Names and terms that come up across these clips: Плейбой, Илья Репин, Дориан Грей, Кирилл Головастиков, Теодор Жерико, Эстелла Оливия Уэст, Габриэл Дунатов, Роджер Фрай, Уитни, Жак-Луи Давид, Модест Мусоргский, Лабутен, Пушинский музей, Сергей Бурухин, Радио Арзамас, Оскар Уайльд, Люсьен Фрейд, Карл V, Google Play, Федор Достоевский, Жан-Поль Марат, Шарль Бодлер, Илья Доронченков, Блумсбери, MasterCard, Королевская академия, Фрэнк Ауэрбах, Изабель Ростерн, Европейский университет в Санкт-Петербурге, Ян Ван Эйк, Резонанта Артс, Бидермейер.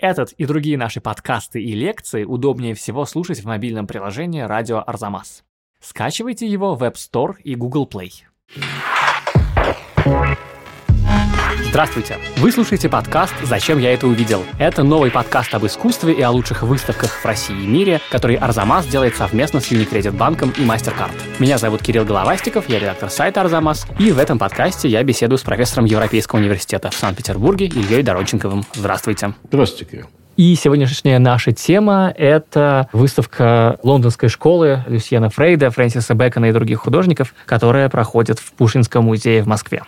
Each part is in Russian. Этот и другие наши подкасты и лекции удобнее всего слушать в мобильном приложении «Радио Арзамас». Скачивайте его в App Store и Google Play. Здравствуйте! Вы слушаете подкаст «Зачем я это увидел?». Это новый подкаст об искусстве и о лучших выставках в России и мире, который Арзамас делает совместно с Юникредитбанком и MasterCard. Меня зовут Кирилл Головастиков, я редактор сайта Арзамас, и в этом подкасте я беседую с профессором Европейского университета в Санкт-Петербурге Ильей Доронченковым. Здравствуйте! Здравствуйте, Кирилл! И сегодняшняя наша тема – это выставка Лондонской школы Люсьена Фрейда, Фрэнсиса Бэкона и других художников, которая проходит в Пушинском музее в Москве.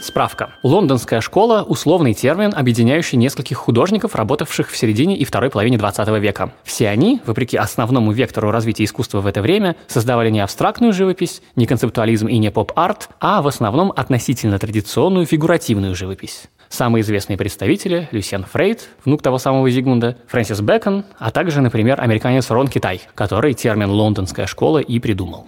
Справка. Лондонская школа – условный термин, объединяющий нескольких художников, работавших в середине и второй половине XX века. Все они, вопреки основному вектору развития искусства в это время, создавали не абстрактную живопись, не концептуализм и не поп-арт, а в основном относительно традиционную фигуративную живопись. Самые известные представители – Люсьен Фрейд, внук того самого Зигмунда, Фрэнсис Бэкон, а также, например, американец Рон Китай, который термин «лондонская школа» и придумал.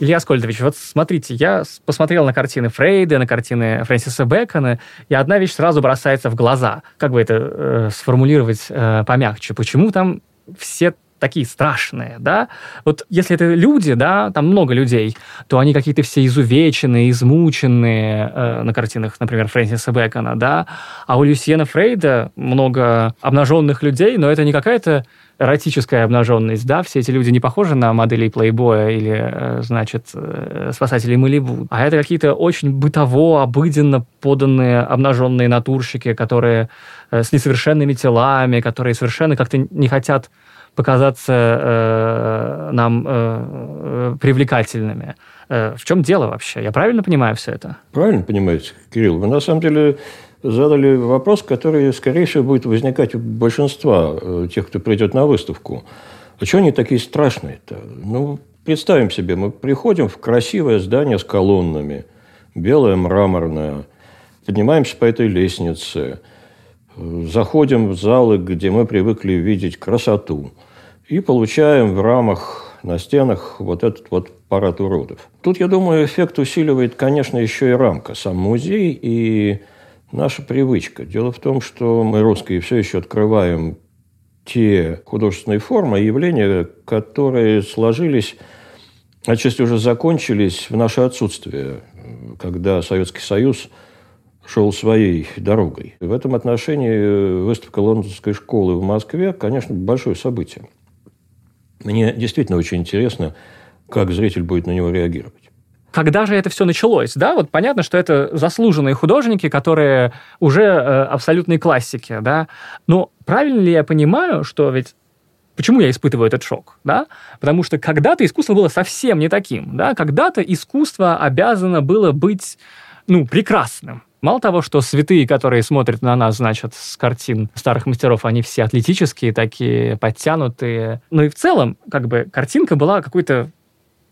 Илья Аскольдович, вот смотрите, я посмотрел на картины Фрейда, на картины Фрэнсиса Бэкона, и одна вещь сразу бросается в глаза. Как бы это сформулировать помягче? Почему там все такие страшные, да? Вот если это люди, да, там много людей, то они какие-то все изувеченные, измученные на картинах, например, Фрэнсиса Бэкона, да? А у Люсьена Фрейда много обнаженных людей, но это не какая-то эротическая обнаженность, да? Все эти люди не похожи на моделей Плейбоя или, значит, спасателей Малибу, а это какие-то очень бытово, обыденно поданные обнаженные натурщики, которые с несовершенными телами, которые совершенно как-то не хотят показаться нам привлекательными. В чем дело вообще? Я правильно понимаю все это? Правильно понимаете, Кирилл. Вы, на самом деле, задали вопрос, который, скорее всего, будет возникать у большинства тех, кто придет на выставку. А чего они такие страшные-то? Ну, представим себе, мы приходим в красивое здание с колоннами, белое мраморное, поднимаемся по этой лестнице, заходим в залы, где мы привыкли видеть красоту, и получаем в рамах на стенах вот этот вот парад уродов. Тут, я думаю, эффект усиливает, конечно, еще и рамка, сам музей и наша привычка. Дело в том, что мы, русские, все еще открываем те художественные формы и явления, которые сложились, отчасти уже закончились в наше отсутствие, когда Советский Союз шел своей дорогой. В этом отношении выставка Лондонской школы в Москве, конечно, большое событие. Мне действительно очень интересно, как зритель будет на него реагировать. Когда же это все началось, да? Вот понятно, что это заслуженные художники, которые уже абсолютные классики, да? Но правильно ли я понимаю, что ведь... Почему я испытываю этот шок, да? Потому что когда-то искусство было совсем не таким, да? Когда-то искусство обязано было быть, ну, прекрасным. Мало того, что святые, которые смотрят на нас, значит, с картин старых мастеров, они все атлетические, такие подтянутые. Но и в целом, как бы, картинка была какой-то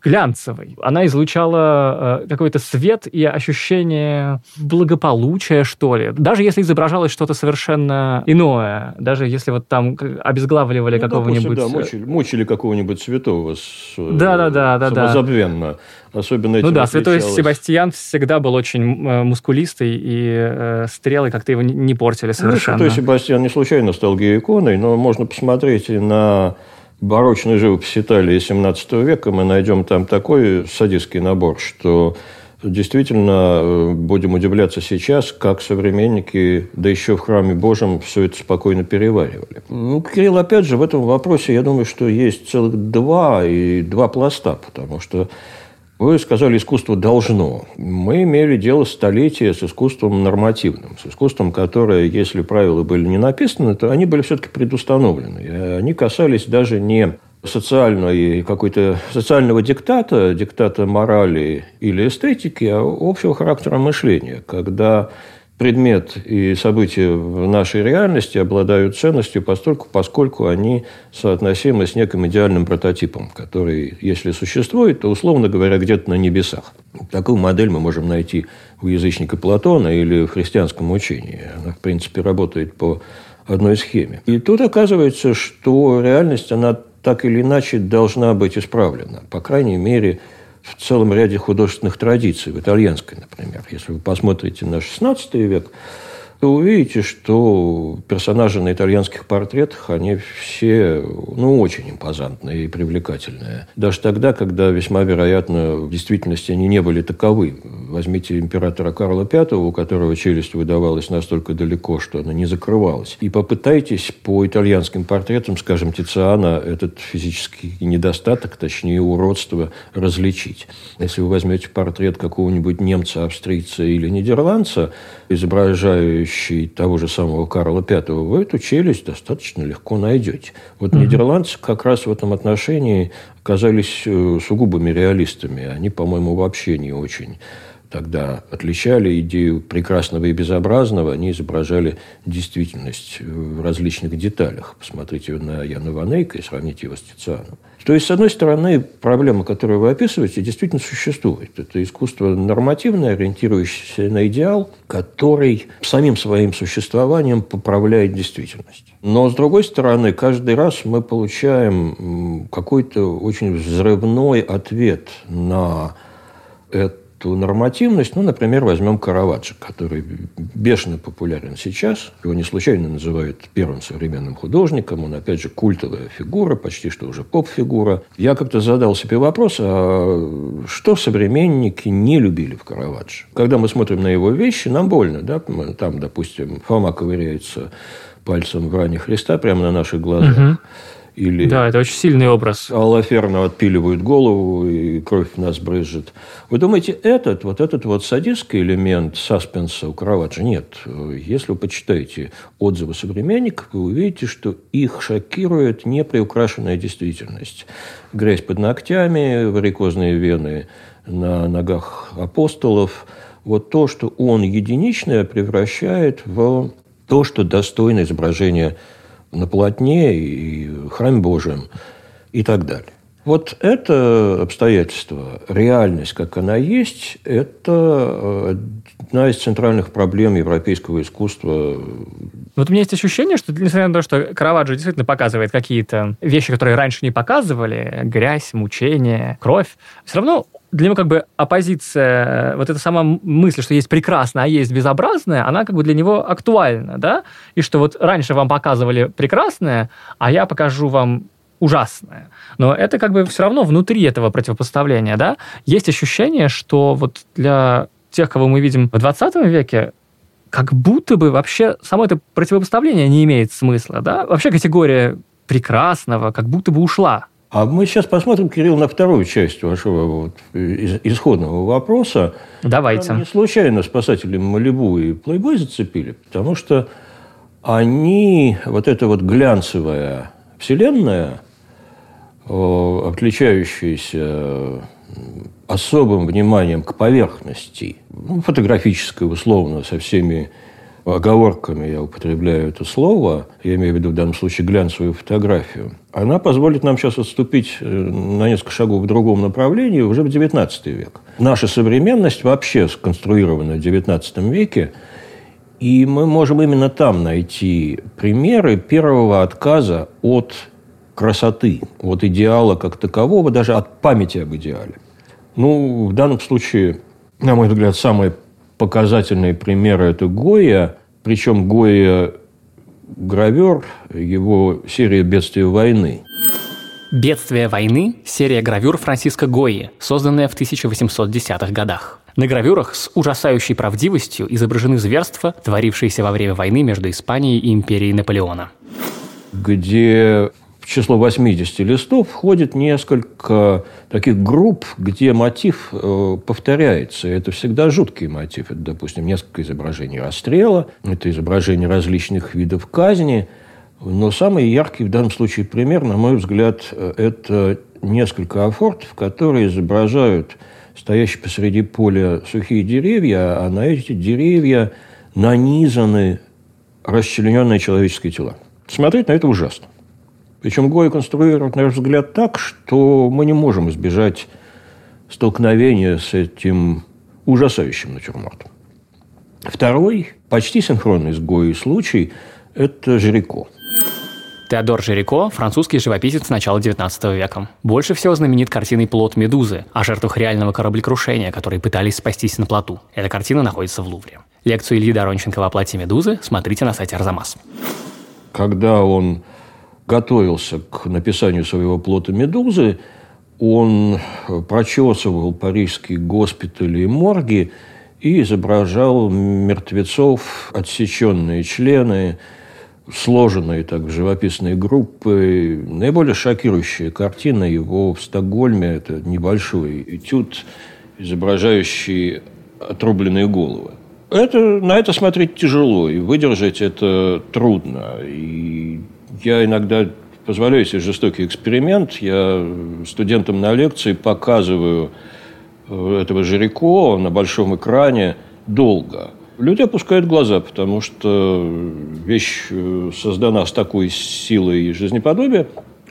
глянцевой. Она излучала какой-то свет и ощущение благополучия, что ли. Даже если изображалось что-то совершенно иное, даже если вот там обезглавливали какого-нибудь... Да, мучили какого-нибудь святого самозабвенно. Особенно этим святой Себастьян всегда был очень мускулистый, и стрелы как-то его не портили совершенно. Ну, святой Себастьян не случайно стал гей-иконой, но можно посмотреть на барочную живопись Италии XVII века, мы найдем там такой садистский набор, что действительно будем удивляться сейчас, как современники, да еще в Храме Божьем, все это спокойно переваривали. Ну, Кирилл, опять же, в этом вопросе, я думаю, что есть целых два пласта, потому что вы сказали, искусство должно. Мы имели дело столетия с искусством нормативным, с искусством, которое, если правила были не написаны, то они были все-таки предустановлены. Они касались даже не социального диктата, диктата морали или эстетики, а общего характера мышления, когда предмет и события в нашей реальности обладают ценностью постольку, поскольку они соотносимы с неким идеальным прототипом, который, если существует, то, условно говоря, где-то на небесах. Такую модель мы можем найти у язычника Платона или в христианском учении. Она, в принципе, работает по одной схеме. И тут оказывается, что реальность, она так или иначе должна быть исправлена. По крайней мере, в целом ряде художественных традиций, в итальянской, например. Если вы посмотрите на XVI век, то увидите, что персонажи на итальянских портретах, они все, очень импозантные и привлекательные. Даже тогда, когда весьма вероятно в действительности они не были таковы. Возьмите императора Карла V, у которого челюсть выдавалась настолько далеко, что она не закрывалась. И попытайтесь по итальянским портретам, скажем, Тициана, этот физический недостаток, точнее уродство, различить. Если вы возьмете портрет какого-нибудь немца, австрийца или нидерландца, изображающий того же самого Карла V, вы эту челюсть достаточно легко найдете. Нидерландцы как раз в этом отношении оказались сугубыми реалистами. Они, по-моему, вообще не очень тогда отличали идею прекрасного и безобразного. Они изображали действительность в различных деталях. Посмотрите на Яну Ван Эйка и сравните его с Тицианом. То есть, с одной стороны, проблема, которую вы описываете, действительно существует. Это искусство нормативное, ориентирующееся на идеал, который самим своим существованием поправляет действительность. Но, с другой стороны, каждый раз мы получаем какой-то очень взрывной ответ на эту нормативность. Например, возьмем Караваджо, который бешено популярен сейчас. Его не случайно называют первым современным художником. Он, опять же, культовая фигура, почти что уже поп-фигура. Я как-то задал себе вопрос, а что современники не любили в Караваджо? Когда мы смотрим на его вещи, нам больно. Да? Там, допустим, Фома ковыряется пальцем в ране Христа прямо на наших глазах. Угу. Или да, это очень сильный образ. Алаферно отпиливают голову, и кровь в нас брызжет. Вы думаете, этот садистский элемент саспенса у Караваджо? Нет. Если вы почитаете отзывы современников, вы увидите, что их шокирует неприукрашенная действительность. Грязь под ногтями, варикозные вены на ногах апостолов. То, что он единичное, превращает в то, что достойно изображения на полотне и храме Божьем и так далее. Это обстоятельство, реальность, как она есть, это одна из центральных проблем европейского искусства. У меня есть ощущение, что, несмотря на то, что Караваджо действительно показывает какие-то вещи, которые раньше не показывали, грязь, мучение, кровь, все равно для него оппозиция, эта сама мысль, что есть прекрасное, а есть безобразное, она для него актуальна, да? И что раньше вам показывали прекрасное, а я покажу вам ужасное. Но это все равно внутри этого противопоставления, да? Есть ощущение, что для тех, кого мы видим в 20 веке, как будто бы вообще само это противопоставление не имеет смысла, да? Вообще категория прекрасного как будто бы ушла. А мы сейчас посмотрим, Кирилл, на вторую часть вашего исходного вопроса. Давайте. Там не случайно спасатели Малибу и Playboy зацепили, потому что они глянцевая вселенная, отличающаяся особым вниманием к поверхности, фотографической, условно, со всеми оговорками я употребляю это слово, я имею в виду в данном случае глянцевую фотографию, она позволит нам сейчас отступить на несколько шагов в другом направлении уже в XIX век. Наша современность вообще сконструирована в XIX веке, и мы можем именно там найти примеры первого отказа от красоты, от идеала как такового, даже от памяти об идеале. В данном случае, на мой взгляд, самое показательные примеры – это Гойя. Причем Гойя – гравер, его серия «Бедствия войны». «Бедствия войны» – серия гравюр Франсиско Гойи, созданная в 1810-х годах. На гравюрах с ужасающей правдивостью изображены зверства, творившиеся во время войны между Испанией и империей Наполеона. Где в число 80 листов входит несколько таких групп, где мотив повторяется. Это всегда жуткий мотив. Это, допустим, несколько изображений расстрела, это изображение различных видов казни. Но самый яркий в данном случае пример, на мой взгляд, это несколько афортов, которые изображают стоящие посреди поля сухие деревья, а на эти деревья нанизаны расчлененные человеческие тела. Смотреть на это ужасно. Причем Гойя конструирует, на наш взгляд, так, что мы не можем избежать столкновения с этим ужасающим натюрмортом. Второй, почти синхронный с Гойей случай – это Жерико. Теодор Жерико – французский живописец начала XIX века. Больше всего знаменит картиной «Плод Медузы» о жертвах реального кораблекрушения, которые пытались спастись на плоту. Эта картина находится в Лувре. Лекцию Ильи Доронченкова о плоте «Медузы» смотрите на сайте Арзамас. Когда он готовился к написанию своего «Плота Медузы», он прочесывал парижские госпитали и морги и изображал мертвецов, отсеченные члены, сложенные так в живописные группы. Наиболее шокирующая картина его в Стокгольме – это небольшой этюд, изображающий отрубленные головы. На это смотреть тяжело, и выдержать это трудно. И я иногда позволяю себе жестокий эксперимент. Я студентам на лекции показываю этого Жерико на большом экране долго. Люди опускают глаза, потому что вещь создана с такой силой и жизнеподобием,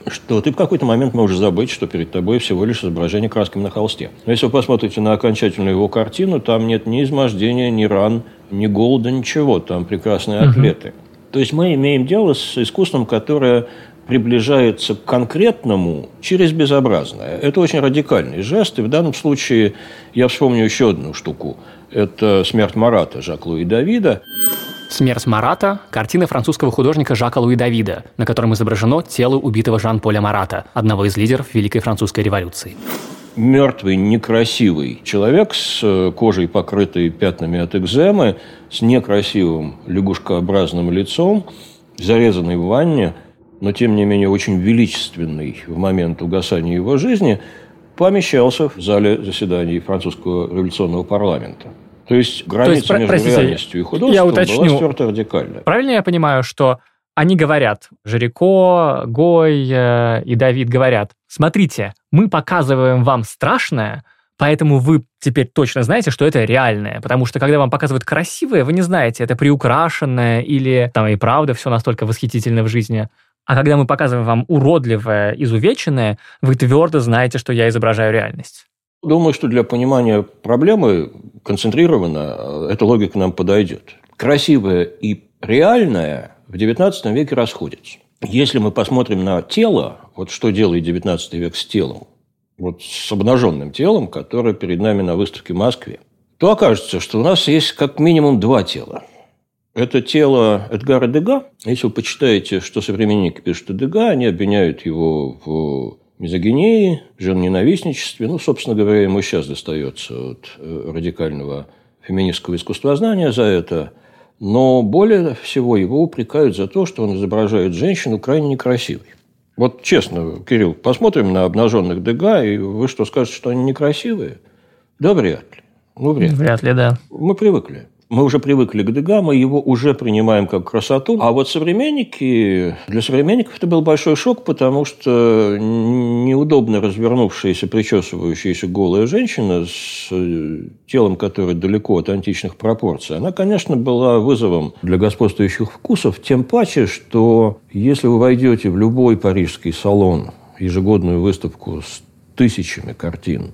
что ты в какой-то момент можешь забыть, что перед тобой всего лишь изображение красками на холсте. Но если вы посмотрите на окончательную его картину, там нет ни измождения, ни ран, ни голода, ничего. Там прекрасные атлеты. То есть мы имеем дело с искусством, которое приближается к конкретному через безобразное. Это очень радикальный жест. И в данном случае я вспомню еще одну штуку. Это «Смерть Марата» Жак-Луи Давида. «Смерть Марата» – картина французского художника Жака Луи Давида, на котором изображено тело убитого Жан-Поля Марата, одного из лидеров Великой Французской революции. Мертвый, некрасивый человек с кожей, покрытой пятнами от экземы, с некрасивым лягушкообразным лицом, зарезанный в ванне, но, тем не менее, очень величественный в момент угасания его жизни, помещался в зале заседаний французского революционного парламента. То есть граница между реальностью и художеством была стерта радикально. Правильно я понимаю, что они говорят, Жерико, Гойя и Давид говорят, смотрите, мы показываем вам страшное, поэтому вы теперь точно знаете, что это реальное. Потому что, когда вам показывают красивое, вы не знаете, это приукрашенное или там и правда все настолько восхитительно в жизни. А когда мы показываем вам уродливое, изувеченное, вы твердо знаете, что я изображаю реальность. Думаю, что для понимания проблемы концентрированно эта логика нам подойдет. Красивое и реальное в XIX веке расходятся. Если мы посмотрим на тело, вот что делает XIX век с телом, вот с обнаженным телом, которое перед нами на выставке в Москве, то окажется, что у нас есть как минимум два тела. Это тело Эдгара Дега. Если вы почитаете, что современники пишут о Дега, они обвиняют его в мизогинии, женоненавистничестве. Ну, собственно говоря, ему сейчас достается от радикального феминистского искусствознания за это. Но более всего его упрекают за то, что он изображает женщину крайне некрасивой. Вот честно, Кирилл, посмотрим на обнаженных Дега, и вы что, скажете, что они некрасивые? Да вряд ли. Ну, вряд ли, да. Мы привыкли. Мы уже привыкли к Дега, мы его уже принимаем как красоту. А вот современники... Для современников это был большой шок, потому что неудобно развернувшаяся, причесывающаяся голая женщина с телом, которое далеко от античных пропорций, она, конечно, была вызовом для господствующих вкусов, тем паче, что если вы войдете в любой парижский салон, ежегодную выставку с тысячами картин,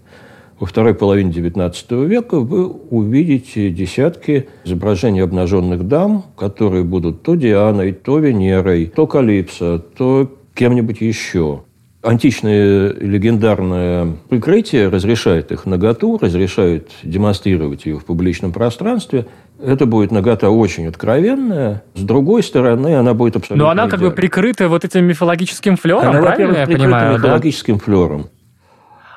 во второй половине XIX века вы увидите десятки изображений обнаженных дам, которые будут то Дианой, то Венерой, то Калипсо, то кем-нибудь еще. Античное легендарное прикрытие разрешает их наготу, разрешает демонстрировать ее в публичном пространстве. Это будет нагота очень откровенная. С другой стороны, она будет абсолютно идеальной. Но она как бы прикрыта вот этим мифологическим флером, она, правильно я понимаю? Она, во-первых, прикрыта мифологическим флером.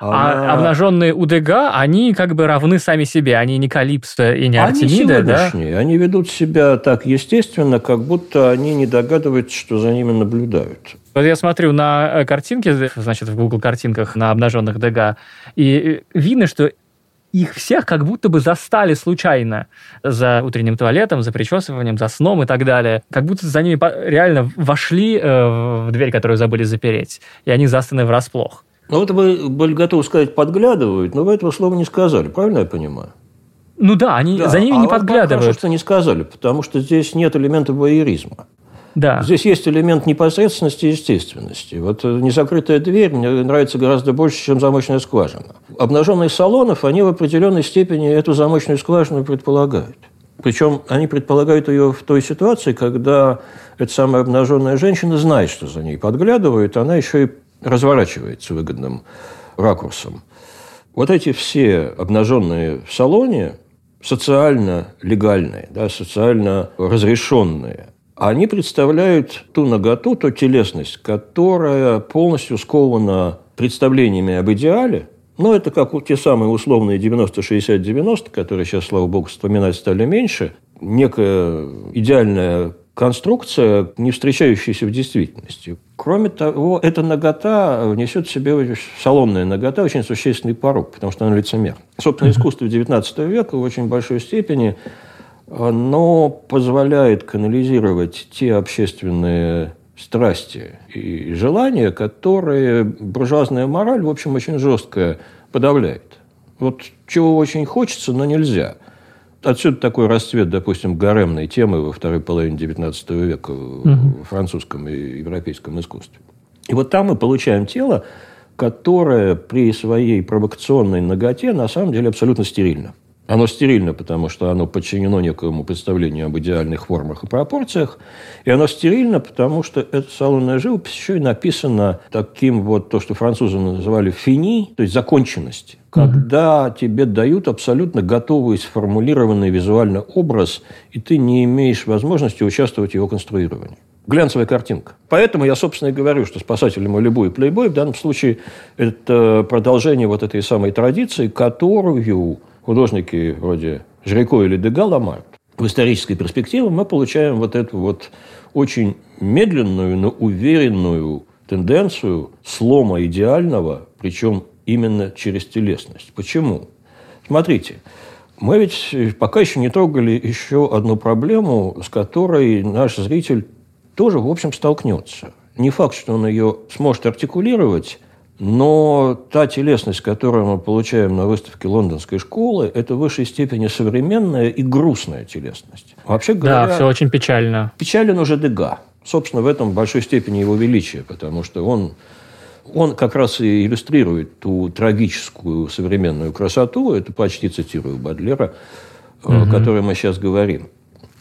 А обнаженные у Дега, они как бы равны сами себе. Они не Калипсо и не Артемида. Они сегодняшние. Да? Они ведут себя так естественно, как будто они не догадываются, что за ними наблюдают. Вот я смотрю на картинки, значит, в Google картинках на обнаженных Дега, и видно, что их всех как будто бы застали случайно за утренним туалетом, за причесыванием, за сном и так далее. Как будто за ними реально вошли в дверь, которую забыли запереть, и они застаны врасплох. Ну, вот вы были готовы сказать «подглядывают», но вы этого слова не сказали. Правильно я понимаю? Ну да, за ними не подглядывают. Хорошо, что не сказали, потому что здесь нет элемента воеризма. Да. Здесь есть элемент непосредственности и естественности. Вот незакрытая дверь мне нравится гораздо больше, чем замочная скважина. Обнаженные салонов, они в определенной степени эту замочную скважину предполагают. Причем они предполагают ее в той ситуации, когда эта самая обнаженная женщина знает, что за ней подглядывают, она еще и разворачивается выгодным ракурсом. Вот эти все обнаженные в салоне, социально легальные, да, социально разрешенные, они представляют ту наготу, ту телесность, которая полностью скована представлениями об идеале. Но это как те самые условные 90-60-90, которые сейчас, слава богу, вспоминать стали меньше. Некая идеальная конструкция, не встречающаяся в действительности. Кроме того, эта нагота несет в себе, салонная нагота, очень существенный порог, потому что она лицемерна. Собственно, искусство XIX века в очень большой степени оно позволяет канализировать те общественные страсти и желания, которые буржуазная мораль, в общем, очень жестко подавляет. Вот чего очень хочется, но нельзя. Отсюда такой расцвет, допустим, гаремной темы во второй половине XIX века в французском и европейском искусстве. И вот там мы получаем тело, которое при своей провокационной наготе на самом деле абсолютно стерильно. Оно стерильно, потому что оно подчинено некому представлению об идеальных формах и пропорциях. И оно стерильно, потому что эта салонная живопись еще и написана таким вот, то, что французы называли «фини», то есть законченность. Когда тебе дают абсолютно готовый, сформулированный визуально образ, и ты не имеешь возможности участвовать в его конструировании. Глянцевая картинка. Поэтому я, собственно, и говорю, что «Спасатель Малибу» и «Плейбой» в данном случае это продолжение вот этой самой традиции, которую художники вроде Жерико или Дега ломают. В исторической перспективе мы получаем вот эту вот очень медленную, но уверенную тенденцию слома идеального, причем именно через телесность. Почему? Смотрите, мы ведь пока еще не трогали еще одну проблему, с которой наш зритель тоже, в общем, столкнется. Не факт, что он ее сможет артикулировать, но та телесность, которую мы получаем на выставке Лондонской школы, это в высшей степени современная и грустная телесность. Вообще говоря, да, все очень печально. Печален уже Дега. Собственно, в этом в большой степени его величие, потому что он как раз и иллюстрирует ту трагическую современную красоту, это почти цитирую Бодлера, о которой мы сейчас говорим.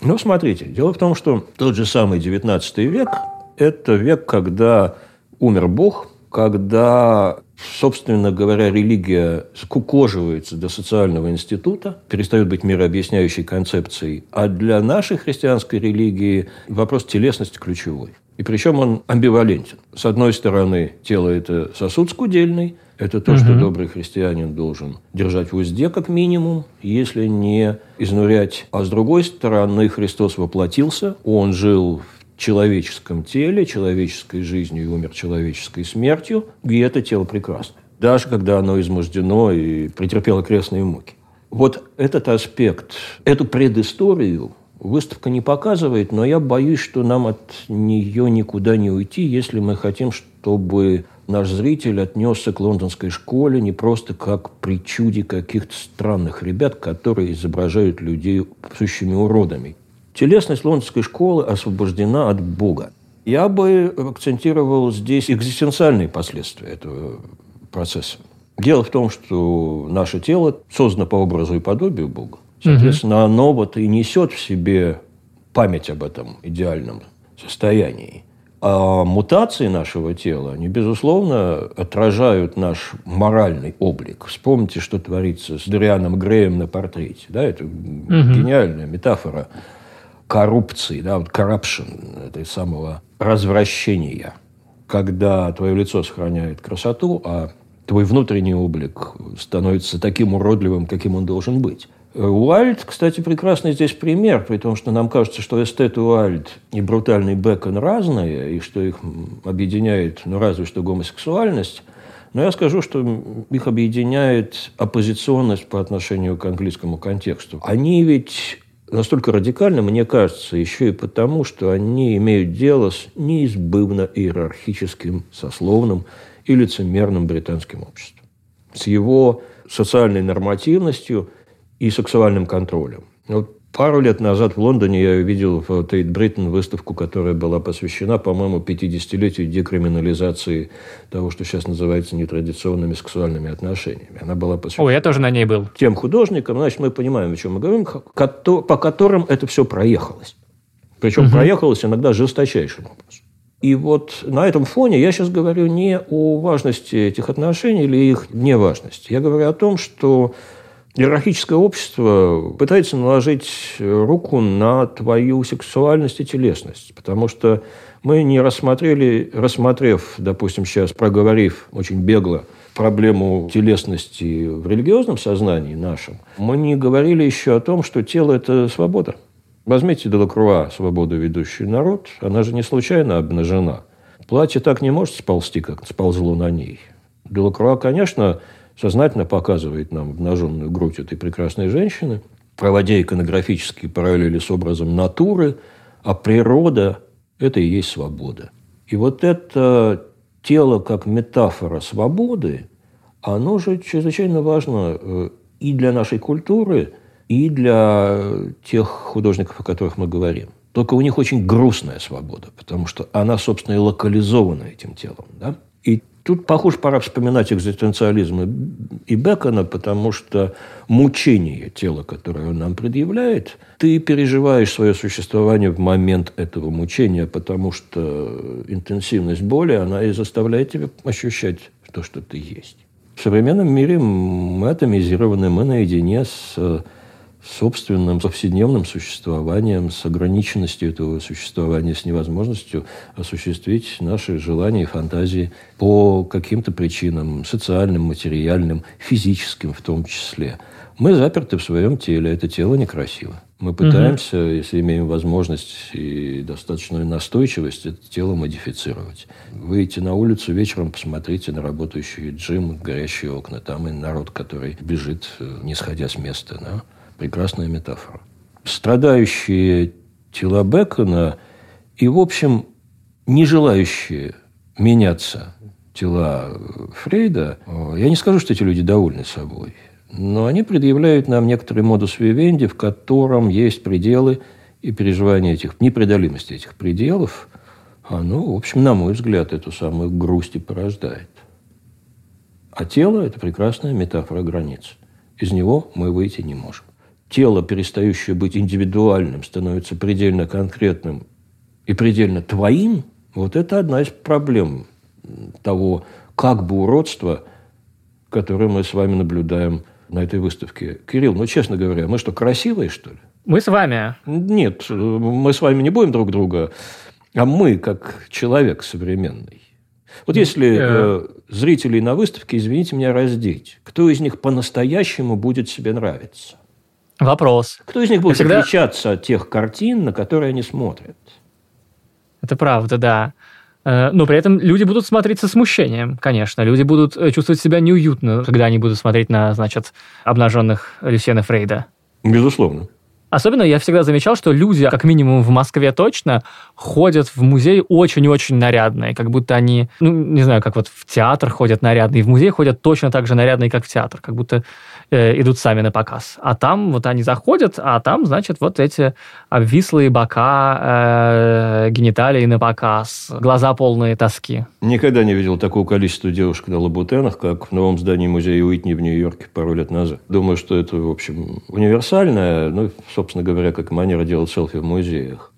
Но смотрите, дело в том, что тот же самый XIX век – это век, когда умер Бог, когда, собственно говоря, религия скукоживается до социального института, перестает быть мирообъясняющей концепцией, а для нашей христианской религии вопрос телесности ключевой. И причем он амбивалентен. С одной стороны, тело – это сосуд скудельный, это то, что добрый христианин должен держать в узде как минимум, если не изнурять. А с другой стороны, Христос воплотился, он жил в человеческом теле, человеческой жизнью и умер человеческой смертью, и это тело прекрасно. Даже когда оно измождено и претерпело крестные муки. Вот этот аспект, эту предысторию выставка не показывает, но я боюсь, что нам от нее никуда не уйти, если мы хотим, чтобы наш зритель отнесся к лондонской школе не просто как причуде каких-то странных ребят, которые изображают людей сущими уродами. Телесность лондонской школы освобождена от Бога. Я бы акцентировал здесь экзистенциальные последствия этого процесса. Дело в том, что наше тело создано по образу и подобию Бога. Соответственно, оно вот и несет в себе память об этом идеальном состоянии. А мутации нашего тела, они, безусловно, отражают наш моральный облик. Вспомните, что творится с Дорианом Греем на портрете. Да, это гениальная метафора коррупции, да, вот corruption, этого самого развращения. Когда твое лицо сохраняет красоту, а твой внутренний облик становится таким уродливым, каким он должен быть. Уайльд, кстати, прекрасный здесь пример, при том, что нам кажется, что эстет Уайльд и брутальный Бэкон разные, и что их объединяет, ну, разве что гомосексуальность. Но я скажу, что их объединяет оппозиционность по отношению к английскому контексту. Они ведь настолько радикально, мне кажется, еще и потому, что они имеют дело с неизбывно иерархическим, сословным и лицемерным британским обществом. С его социальной нормативностью и сексуальным контролем. Вот Пару лет назад в Лондоне я увидел в Тейт Бриттен выставку, которая была посвящена, по-моему, 50-летию декриминализации того, что сейчас называется нетрадиционными сексуальными отношениями. Она была посвящена... О, я тоже на ней был. Тем художникам, значит, мы понимаем, о чем мы говорим, по которым это все проехалось. Причем проехалось иногда жесточайшим образом. И вот на этом фоне я сейчас говорю не о важности этих отношений или их неважности. Я говорю о том, что иерархическое общество пытается наложить руку на твою сексуальность и телесность. Потому что мы не рассмотрев, допустим, сейчас проговорив очень бегло проблему телесности в религиозном сознании нашем, мы не говорили еще о том, что тело – это свобода. Возьмите Делакруа «Свободу, ведущий народ». Она же не случайно обнажена. Платье так не может сползти, как сползло на ней. Делакруа, конечно, сознательно показывает нам обнаженную грудь этой прекрасной женщины, проводя иконографические параллели с образом натуры, а природа – это и есть свобода. И вот это тело как метафора свободы, оно же чрезвычайно важно и для нашей культуры, и для тех художников, о которых мы говорим. Только у них очень грустная свобода, потому что она, собственно, и локализована этим телом. Да? И тут, похоже, пора вспоминать экзистенциализм и Бэкона, потому что мучение тела, которое он нам предъявляет, ты переживаешь свое существование в момент этого мучения, потому что интенсивность боли, она и заставляет тебя ощущать то, что ты есть. В современном мире мы атомизированы, мы наедине с собственным повседневным существованием, с ограниченностью этого существования, с невозможностью осуществить наши желания и фантазии по каким-то причинам, социальным, материальным, физическим в том числе. Мы заперты в своем теле, это тело некрасиво. Мы пытаемся, если имеем возможность и достаточную настойчивость, это тело модифицировать. Выйти на улицу вечером, посмотрите на работающие джим, горящие окна. Там и народ, который бежит, не сходя с места, да? Прекрасная метафора. Страдающие тела Бэкона и, в общем, не желающие меняться тела Фрейда, я не скажу, что эти люди довольны собой, но они предъявляют нам некоторый модус вивенди, в котором есть пределы и переживание этих, непреодолимости этих пределов, оно, в общем, на мой взгляд, эту самую грусть и порождает. А тело – это прекрасная метафора границ. Из него мы выйти не можем. Тело, перестающее быть индивидуальным, становится предельно конкретным и предельно твоим. Вот это одна из проблем того, как бы уродства, которое мы с вами наблюдаем на этой выставке. Кирилл, ну, честно говоря, мы что, красивые, что ли? Мы с вами. Нет, мы с вами не будем друг друга, а мы, как человек современный. Вот если зрителей на выставке, извините меня, раздеть, кто из них по-настоящему будет себе нравиться? Вопрос. Кто из них будет отличаться от тех картин, на которые они смотрят? Это правда, да. Но при этом люди будут смотреть со смущением, конечно. Люди будут чувствовать себя неуютно, когда они будут смотреть на, значит, обнаженных Люсьена Фрейда. Безусловно. Особенно я всегда замечал, что люди, как минимум в Москве точно, ходят в музей очень-очень нарядные. Как будто они, ну, не знаю, как вот в театр ходят нарядные, в музей ходят точно так же нарядные, как в театр. Как будто идут сами на показ. А там вот они заходят, а там, значит, вот эти обвислые бока, гениталии на показ, глаза полные тоски. Никогда не видел такого количества девушек на лабутенах, как в новом здании музея Уитни в Нью-Йорке пару лет назад. Думаю, что это, в общем, универсальное, ну, собственно говоря, как манера делать селфи в музеях.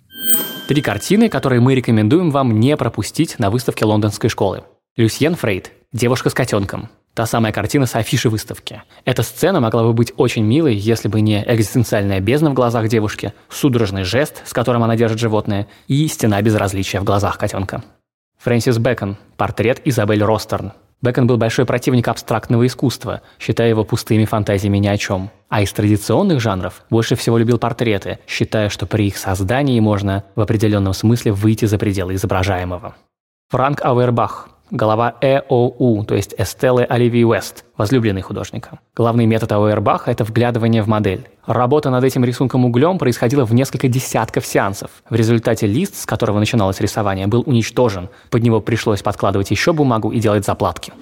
3 картины, которые мы рекомендуем вам не пропустить на выставке Лондонской школы. Люсьен Фрейд «Девушка с котенком». Та самая картина с афиши выставки. Эта сцена могла бы быть очень милой, если бы не экзистенциальная бездна в глазах девушки, судорожный жест, с которым она держит животное, и стена безразличия в глазах котенка. Фрэнсис Бэкон «Портрет Изабель Ростерн». Бэкон был большой противник абстрактного искусства, считая его пустыми фантазиями ни о чем. А из традиционных жанров больше всего любил портреты, считая, что при их создании можно в определенном смысле выйти за пределы изображаемого. Фрэнк Ауэрбах «Голова ЭОУ», то есть Эстеллы Оливии Уэст, возлюбленной художника. Главный метод Ауэрбаха – это вглядывание в модель. Работа над этим рисунком углем происходила в несколько десятков сеансов. В результате лист, с которого начиналось рисование, был уничтожен. Под него пришлось подкладывать еще бумагу и делать заплатки.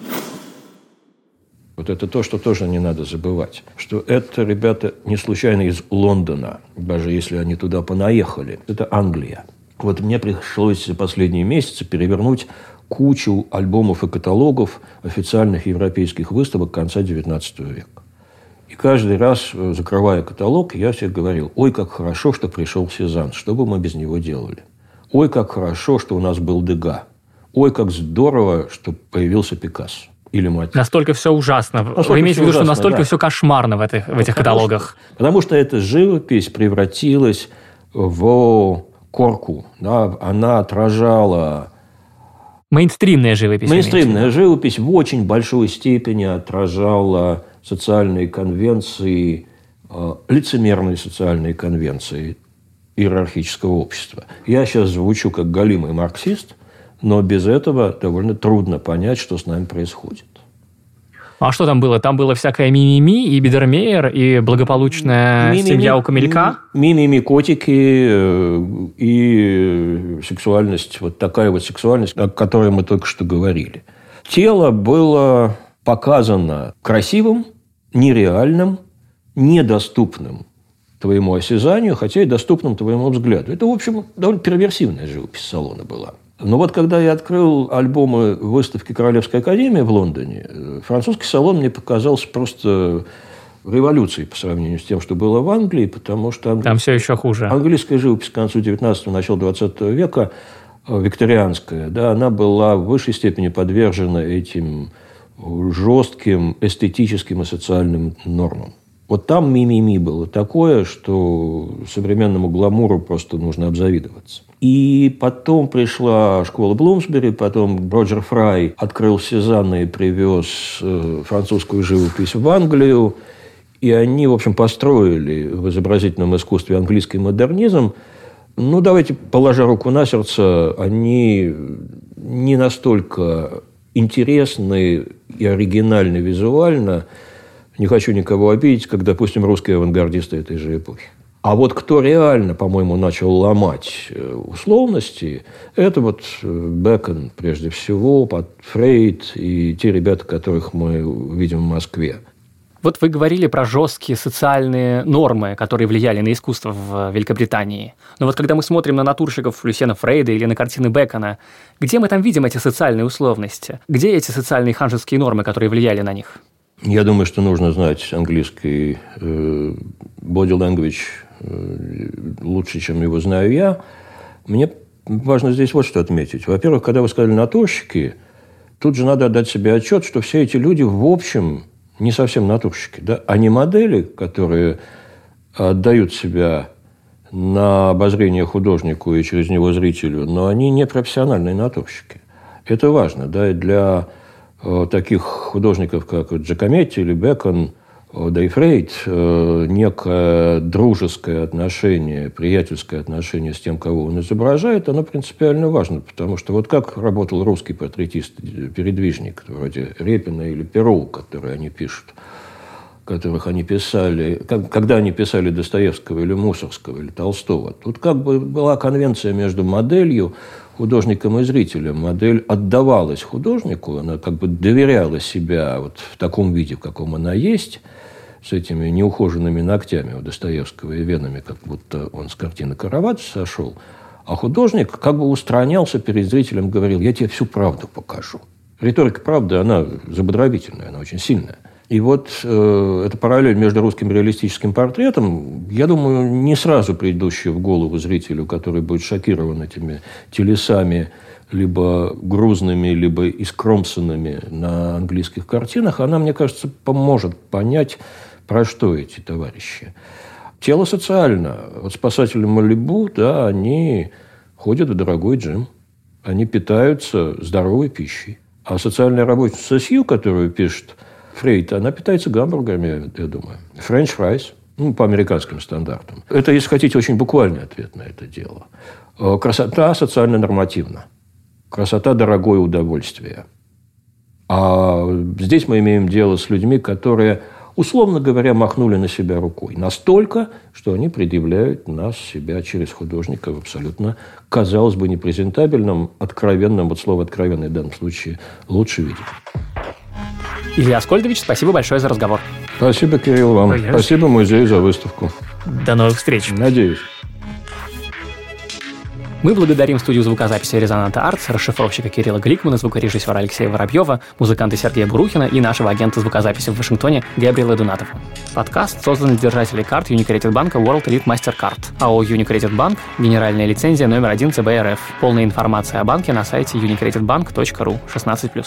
Вот Вот это то, что тоже не надо забывать. Что это, ребята, не случайно из Лондона, даже если они туда понаехали. Это Англия. Вот мне пришлось за последние месяцы перевернуть кучу альбомов и каталогов официальных европейских выставок конца XIX века. И каждый раз, закрывая каталог, я всех говорил: ой, как хорошо, что пришел Сезанн, что бы мы без него делали. Ой, как хорошо, что у нас был Дега. Ой, как здорово, что появился Пикассо. Или мать. Настолько все ужасно. Вы имеете в виду, что настолько все кошмарно в этих каталогах. Потому что эта живопись превратилась в корку. Да? Она отражала... Мейнстримная живопись в очень большой степени отражала социальные конвенции, лицемерные социальные конвенции иерархического общества. Я сейчас звучу как галимый марксист, но без этого довольно трудно понять, что с нами происходит. А что там было? Там было всякое мимими и Бидермейер, и благополучная семья у Камелька? Мимими, котики и сексуальность. Вот такая вот сексуальность, о которой мы только что говорили. Тело было показано красивым, нереальным, недоступным твоему осязанию, хотя и доступным твоему взгляду. Это, в общем, довольно перверсивная живопись салона была. Но вот когда я открыл альбомы выставки Королевской академии в Лондоне, французский салон мне показался просто революцией по сравнению с тем, что было в Англии, потому что... Там все еще хуже. Английская живопись к концу 19-го, началу 20 века, викторианская, да, она была в высшей степени подвержена этим жестким эстетическим и социальным нормам. Вот там мимими было такое, что современному гламуру просто нужно обзавидоваться. И потом пришла школа Блумсбери, потом Роджер Фрай открыл Сезанна и привез французскую живопись в Англию. И они, в общем, построили в изобразительном искусстве английский модернизм. Ну, давайте, положа руку на сердце, они не настолько интересны и оригинальны визуально. Не хочу никого обидеть, как, допустим, русские авангардисты этой же эпохи. А вот кто реально, по-моему, начал ломать условности, это вот Бэкон прежде всего, Фрейд и те ребята, которых мы видим в Москве. Вот вы говорили про жесткие социальные нормы, которые влияли на искусство в Великобритании. Но вот когда мы смотрим на натурщиков Люсьена Фрейда или на картины Бэкона, где мы там видим эти социальные условности? Где эти социальные ханжеские нормы, которые влияли на них? Я думаю, что нужно знать английский body language лучше, чем его знаю я. Мне важно здесь вот что отметить. Во-первых, когда вы сказали «натурщики», тут же надо отдать себе отчет, что все эти люди, в общем, не совсем натурщики. Да? Они модели, которые отдают себя на обозрение художнику и через него зрителю, но они не профессиональные натурщики. Это важно, да, и для... таких художников, как Джакометти или Бэкон, да и Фрейд, некое дружеское отношение, приятельское отношение с тем, кого он изображает, оно принципиально важно. Потому что вот как работал русский портретист-передвижник, вроде Репина или Перу, которые они пишут, которых они писали, когда они писали Достоевского или Мусоргского или Толстого. Тут как бы была конвенция между моделью, художником и зрителем. Модель отдавалась художнику, она как бы доверяла себя вот в таком виде, в каком она есть, с этими неухоженными ногтями у Достоевского и венами, как будто он с картины «Караваджо» сошел. А художник как бы устранялся перед зрителем, говорил: я тебе всю правду покажу. Риторика правды, она забодровительная, она очень сильная. И вот эта параллель между русским реалистическим портретом, я думаю, не сразу придущая в голову зрителю, который будет шокирован этими телесами, либо грузными, либо искромсанными на английских картинах, она, мне кажется, поможет понять, про что эти товарищи. Тело социально. Вот спасатели Малибу, да, они ходят в дорогой джим. Они питаются здоровой пищей. А социальная работница Сью, которую пишет Фрейд, она питается гамбургерами, я думаю. Френч фрайс, ну, по американским стандартам. Это, если хотите, очень буквальный ответ на это дело. Красота социально нормативна. Красота – дорогое удовольствие. А здесь мы имеем дело с людьми, которые, условно говоря, махнули на себя рукой. Настолько, что они предъявляют нас себя через художника в абсолютно, казалось бы, непрезентабельном, откровенном, вот слово «откровенный» в данном случае лучше видеть. Илья Аскольдович, спасибо большое за разговор. Спасибо, Кирилл, вам. Понятно. Спасибо музею за выставку. До новых встреч. Надеюсь. Мы благодарим студию звукозаписи «Резонанта Артс», расшифровщика Кирилла Гликмана, звукорежиссера Алексея Воробьева, музыканта Сергея Бурухина и нашего агента звукозаписи в Вашингтоне Габриэла Дунатова. Подкаст создан для держателей карт Юникредитбанка World Elite MasterCard. АО «Юникредитбанк» – генеральная лицензия номер 1 ЦБ РФ. Полная информация о банке на сайте unicreditbank.ru 16+.